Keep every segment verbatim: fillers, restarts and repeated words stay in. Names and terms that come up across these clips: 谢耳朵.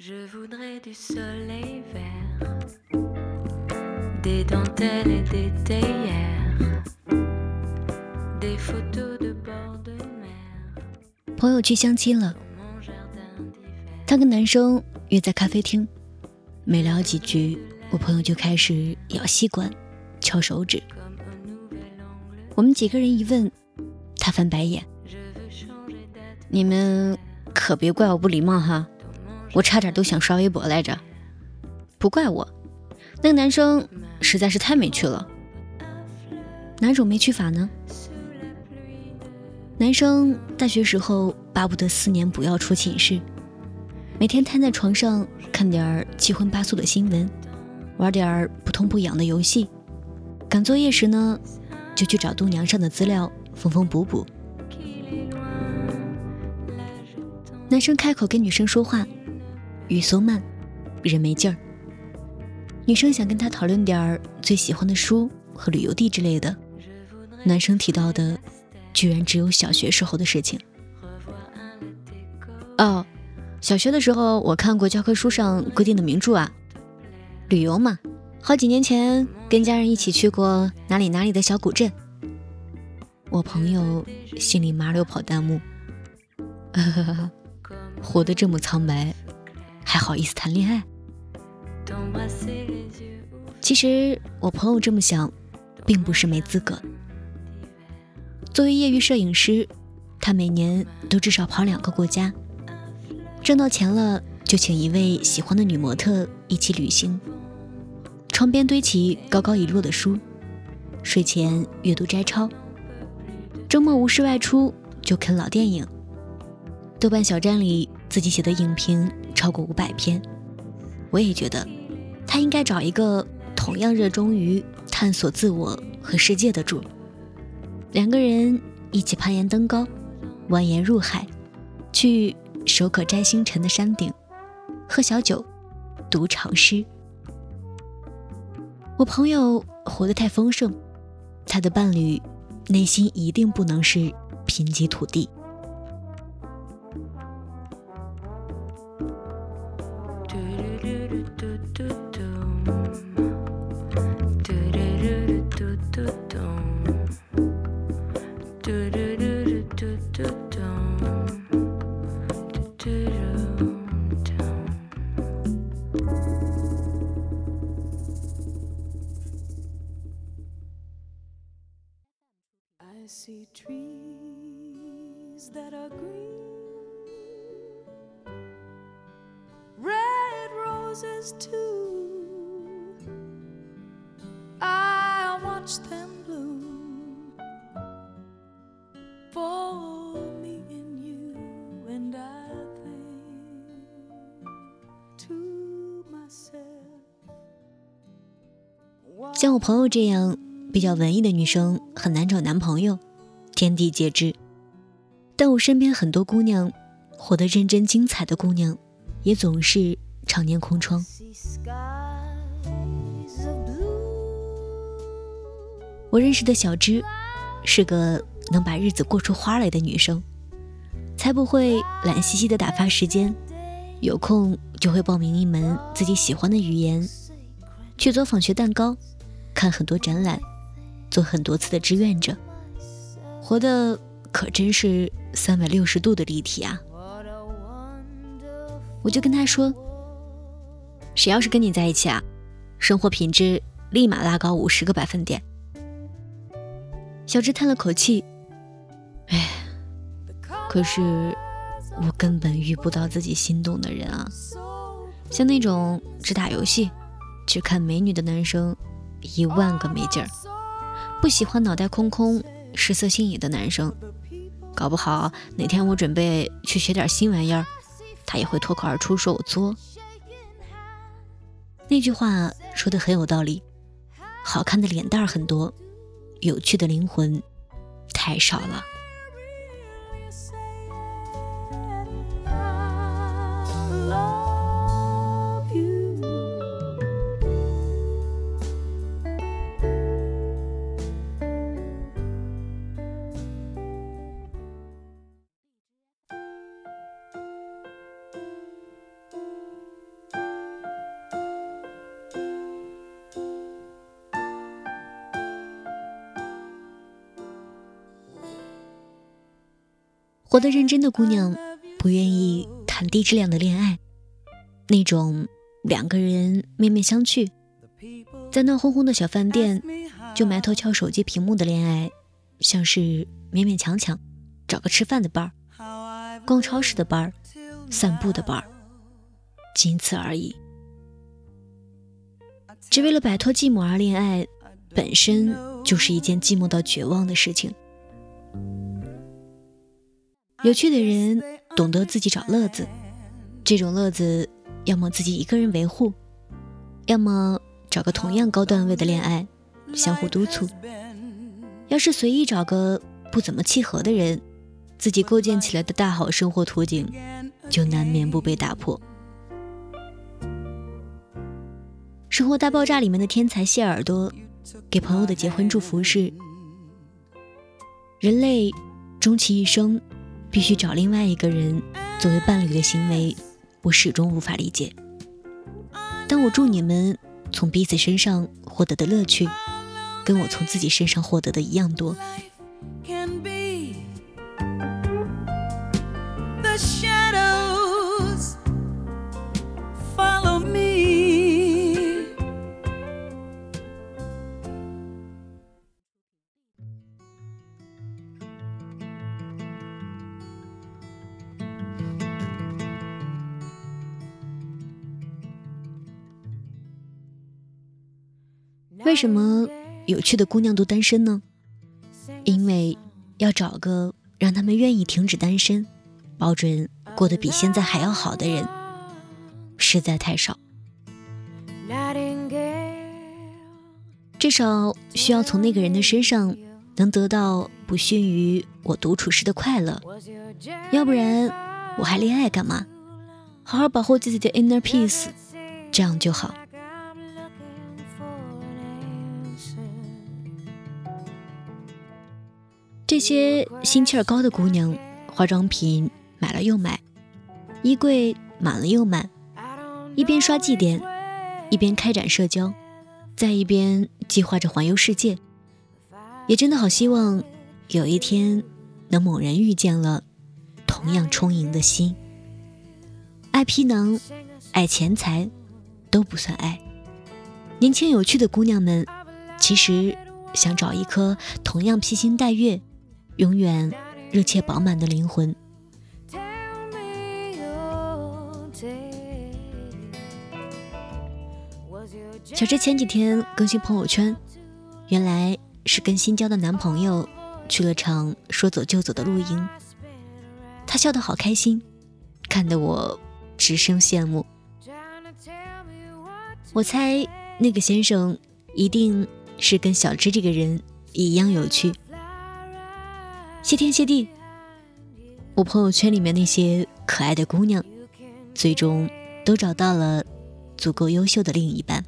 Je voudrais du soleil vert, des dentelles et des théières, des photos de bord de mer。朋友去相亲了，她跟男生约在咖啡厅，没聊几句，我朋友就开始咬吸管、敲手指。我们几个人一问，她翻白眼：“你们可别怪我不礼貌哈。”我差点都想刷微博来着，不怪我，那个男生实在是太没趣了。哪种没趣法呢？男生大学时候巴不得四年不要出寝室，每天瘫在床上看点七荤八素的新闻，玩点不痛不痒的游戏，赶作业时呢就去找度娘上的资料缝缝补补。男生开口跟女生说话，语速慢，人没劲儿。女生想跟他讨论点最喜欢的书和旅游地之类的，男生提到的居然只有小学时候的事情。哦，小学的时候我看过教科书上规定的名著啊，旅游嘛，好几年前跟家人一起去过哪里哪里的小古镇。我朋友心里麻溜跑弹幕，呵呵呵，活得这么苍白，还好意思谈恋爱？其实我朋友这么想并不是没资格。作为业余摄影师，他每年都至少跑两个国家，挣到钱了就请一位喜欢的女模特一起旅行，窗边堆起高高一摞的书，睡前阅读摘抄，周末无事外出就啃老电影，豆瓣小站里自己写的影评超过五百篇。我也觉得他应该找一个同样热衷于探索自我和世界的主，两个人一起攀岩登高，蜿蜒入海，去手可摘星辰的山顶，喝小酒，读长诗。我朋友活得太丰盛，他的伴侣内心一定不能是贫瘠土地。I see trees that are green, red roses too. I watch them bloom for me and you, and I think to myself. 像我朋友这样比较文艺的女生很难找男朋友，天地皆知。但我身边很多姑娘，活得认真精彩的姑娘，也总是常年空窗。我认识的小芝，是个能把日子过出花来的女生，才不会懒兮兮的打发时间，有空就会报名一门自己喜欢的语言，去做访学蛋糕，看很多展览，做很多次的志愿者，活得可真是三百六十度的立体啊！我就跟他说，谁要是跟你在一起啊，生活品质立马拉高五十个百分点。小芝叹了口气，哎，可是我根本遇不到自己心动的人啊！像那种只打游戏、只看美女的男生，一万个没劲儿。不喜欢脑袋空空、食色性也的男生，搞不好哪天我准备去学点新玩意儿，他也会脱口而出说我作。那句话说得很有道理，好看的脸蛋很多，有趣的灵魂太少了。活得认真的姑娘不愿意谈低质量的恋爱，那种两个人面面相觑，在闹哄哄的小饭店就埋头敲手机屏幕的恋爱，像是勉勉强强找个吃饭的伴儿，逛超市的伴儿，散步的伴儿，仅此而已。只为了摆脱寂寞而恋爱，本身就是一件寂寞到绝望的事情。有趣的人懂得自己找乐子，这种乐子要么自己一个人维护，要么找个同样高段位的恋爱相互督促。要是随意找个不怎么契合的人，自己构建起来的大好生活图景就难免不被打破。生活大爆炸里面的天才谢耳朵给朋友的结婚祝福是：人类终其一生必须找另外一个人作为伴侣的行为，我始终无法理解，但我祝你们从彼此身上获得的乐趣跟我从自己身上获得的一样多。为什么有趣的姑娘都单身呢？因为要找个让她们愿意停止单身，保准过得比现在还要好的人实在太少。至少需要从那个人的身上能得到不逊于我独处时的快乐，要不然我还恋爱干嘛？好好保护自己的 inner peace， 这样就好。这些心气儿高的姑娘，化妆品买了又买，衣柜满了又满，一边刷祭典，一边开展社交，在一边计划着环游世界。也真的好希望有一天能某人遇见了同样充盈的心。爱皮囊，爱钱财，都不算爱。年轻有趣的姑娘们，其实想找一颗同样披星戴月，永远热切饱满的灵魂。小芝前几天更新朋友圈，原来是跟新交的男朋友去了场说走就走的露营，他笑得好开心，看得我直生羡慕。我猜那个先生一定是跟小芝这个人一样有趣。谢天谢地，我朋友圈里面那些可爱的姑娘最终都找到了足够优秀的另一半。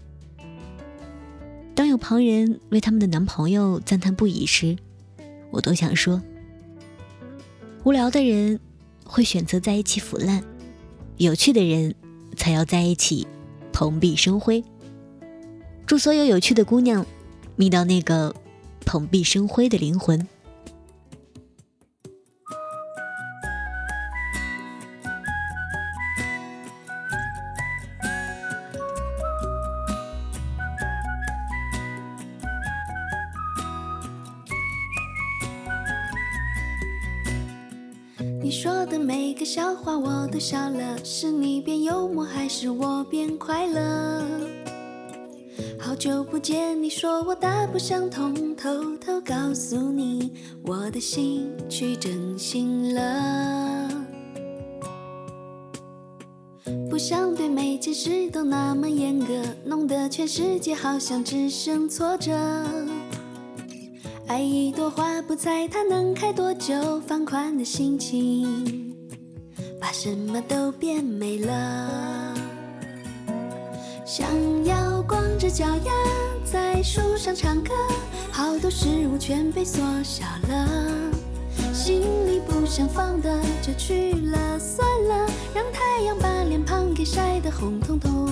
当有旁人为他们的男朋友赞叹不已时，我都想说，无聊的人会选择在一起腐烂，有趣的人才要在一起蓬荜生辉。祝所有有趣的姑娘觅到那个蓬荜生辉的灵魂。你说的每个笑话我都笑了，是你变幽默还是我变快乐？好久不见，你说我大不相同，偷偷告诉你我的心去整形了。不想对每件事都那么严格，弄得全世界好像只剩挫折。爱一朵花不猜它能开多久，放宽的心情把什么都变美了。想要光着脚丫在树上唱歌，好多事物全被缩小了，心里不想放的就去了算了，让太阳把脸庞给晒得红彤彤。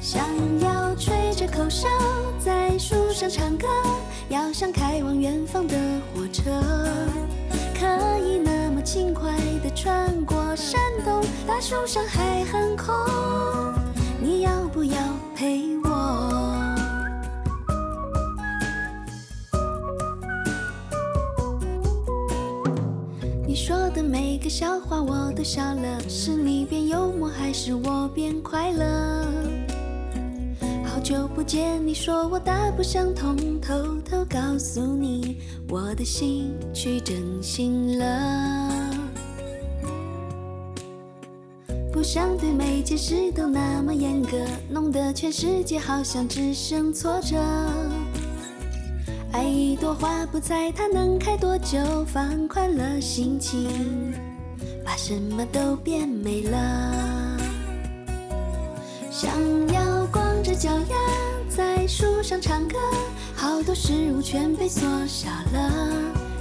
想要吹着口哨在树上唱歌，要像开往远方的火车，可以那么轻快地穿过山洞，大树上还很空，你要不要陪我？你说的每个笑话我都笑了，是你变幽默还是我变快乐？好久不见，你说我大不相同，偷偷告诉你我的心去整形了。不想对每件事都那么严格，弄得全世界好像只剩挫折。爱一朵花，不猜它能开多久，放宽了心情，把什么都变美了。想要光着脚丫在树上唱歌，好多事物全被缩小了，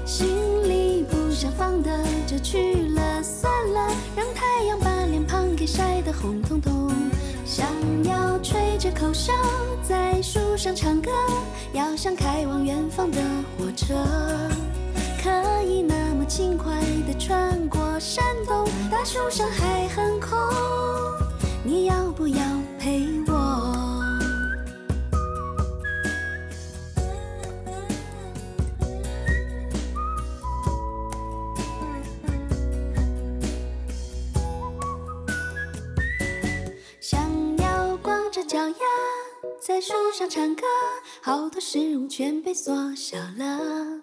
心里不想放的就去了算了，让太阳把脸庞给晒得红彤彤。想要吹着口哨在树上唱歌，要像开往远方的火车，可以那么轻快地穿过山洞，大树上还很空，你要不要陪我？想要光着脚丫在树上唱歌，好多事物全被缩小了，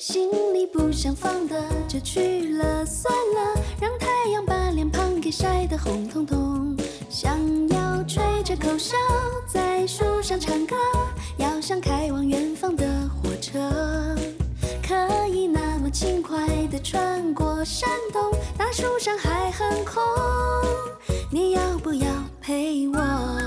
心里不想放的就去了算了，让太阳把脸庞给晒得红彤彤。想要吹着口哨在树上唱歌，要像开往远方的火车，可以那么轻快地穿过山洞，大树上还很空，你要不要陪我？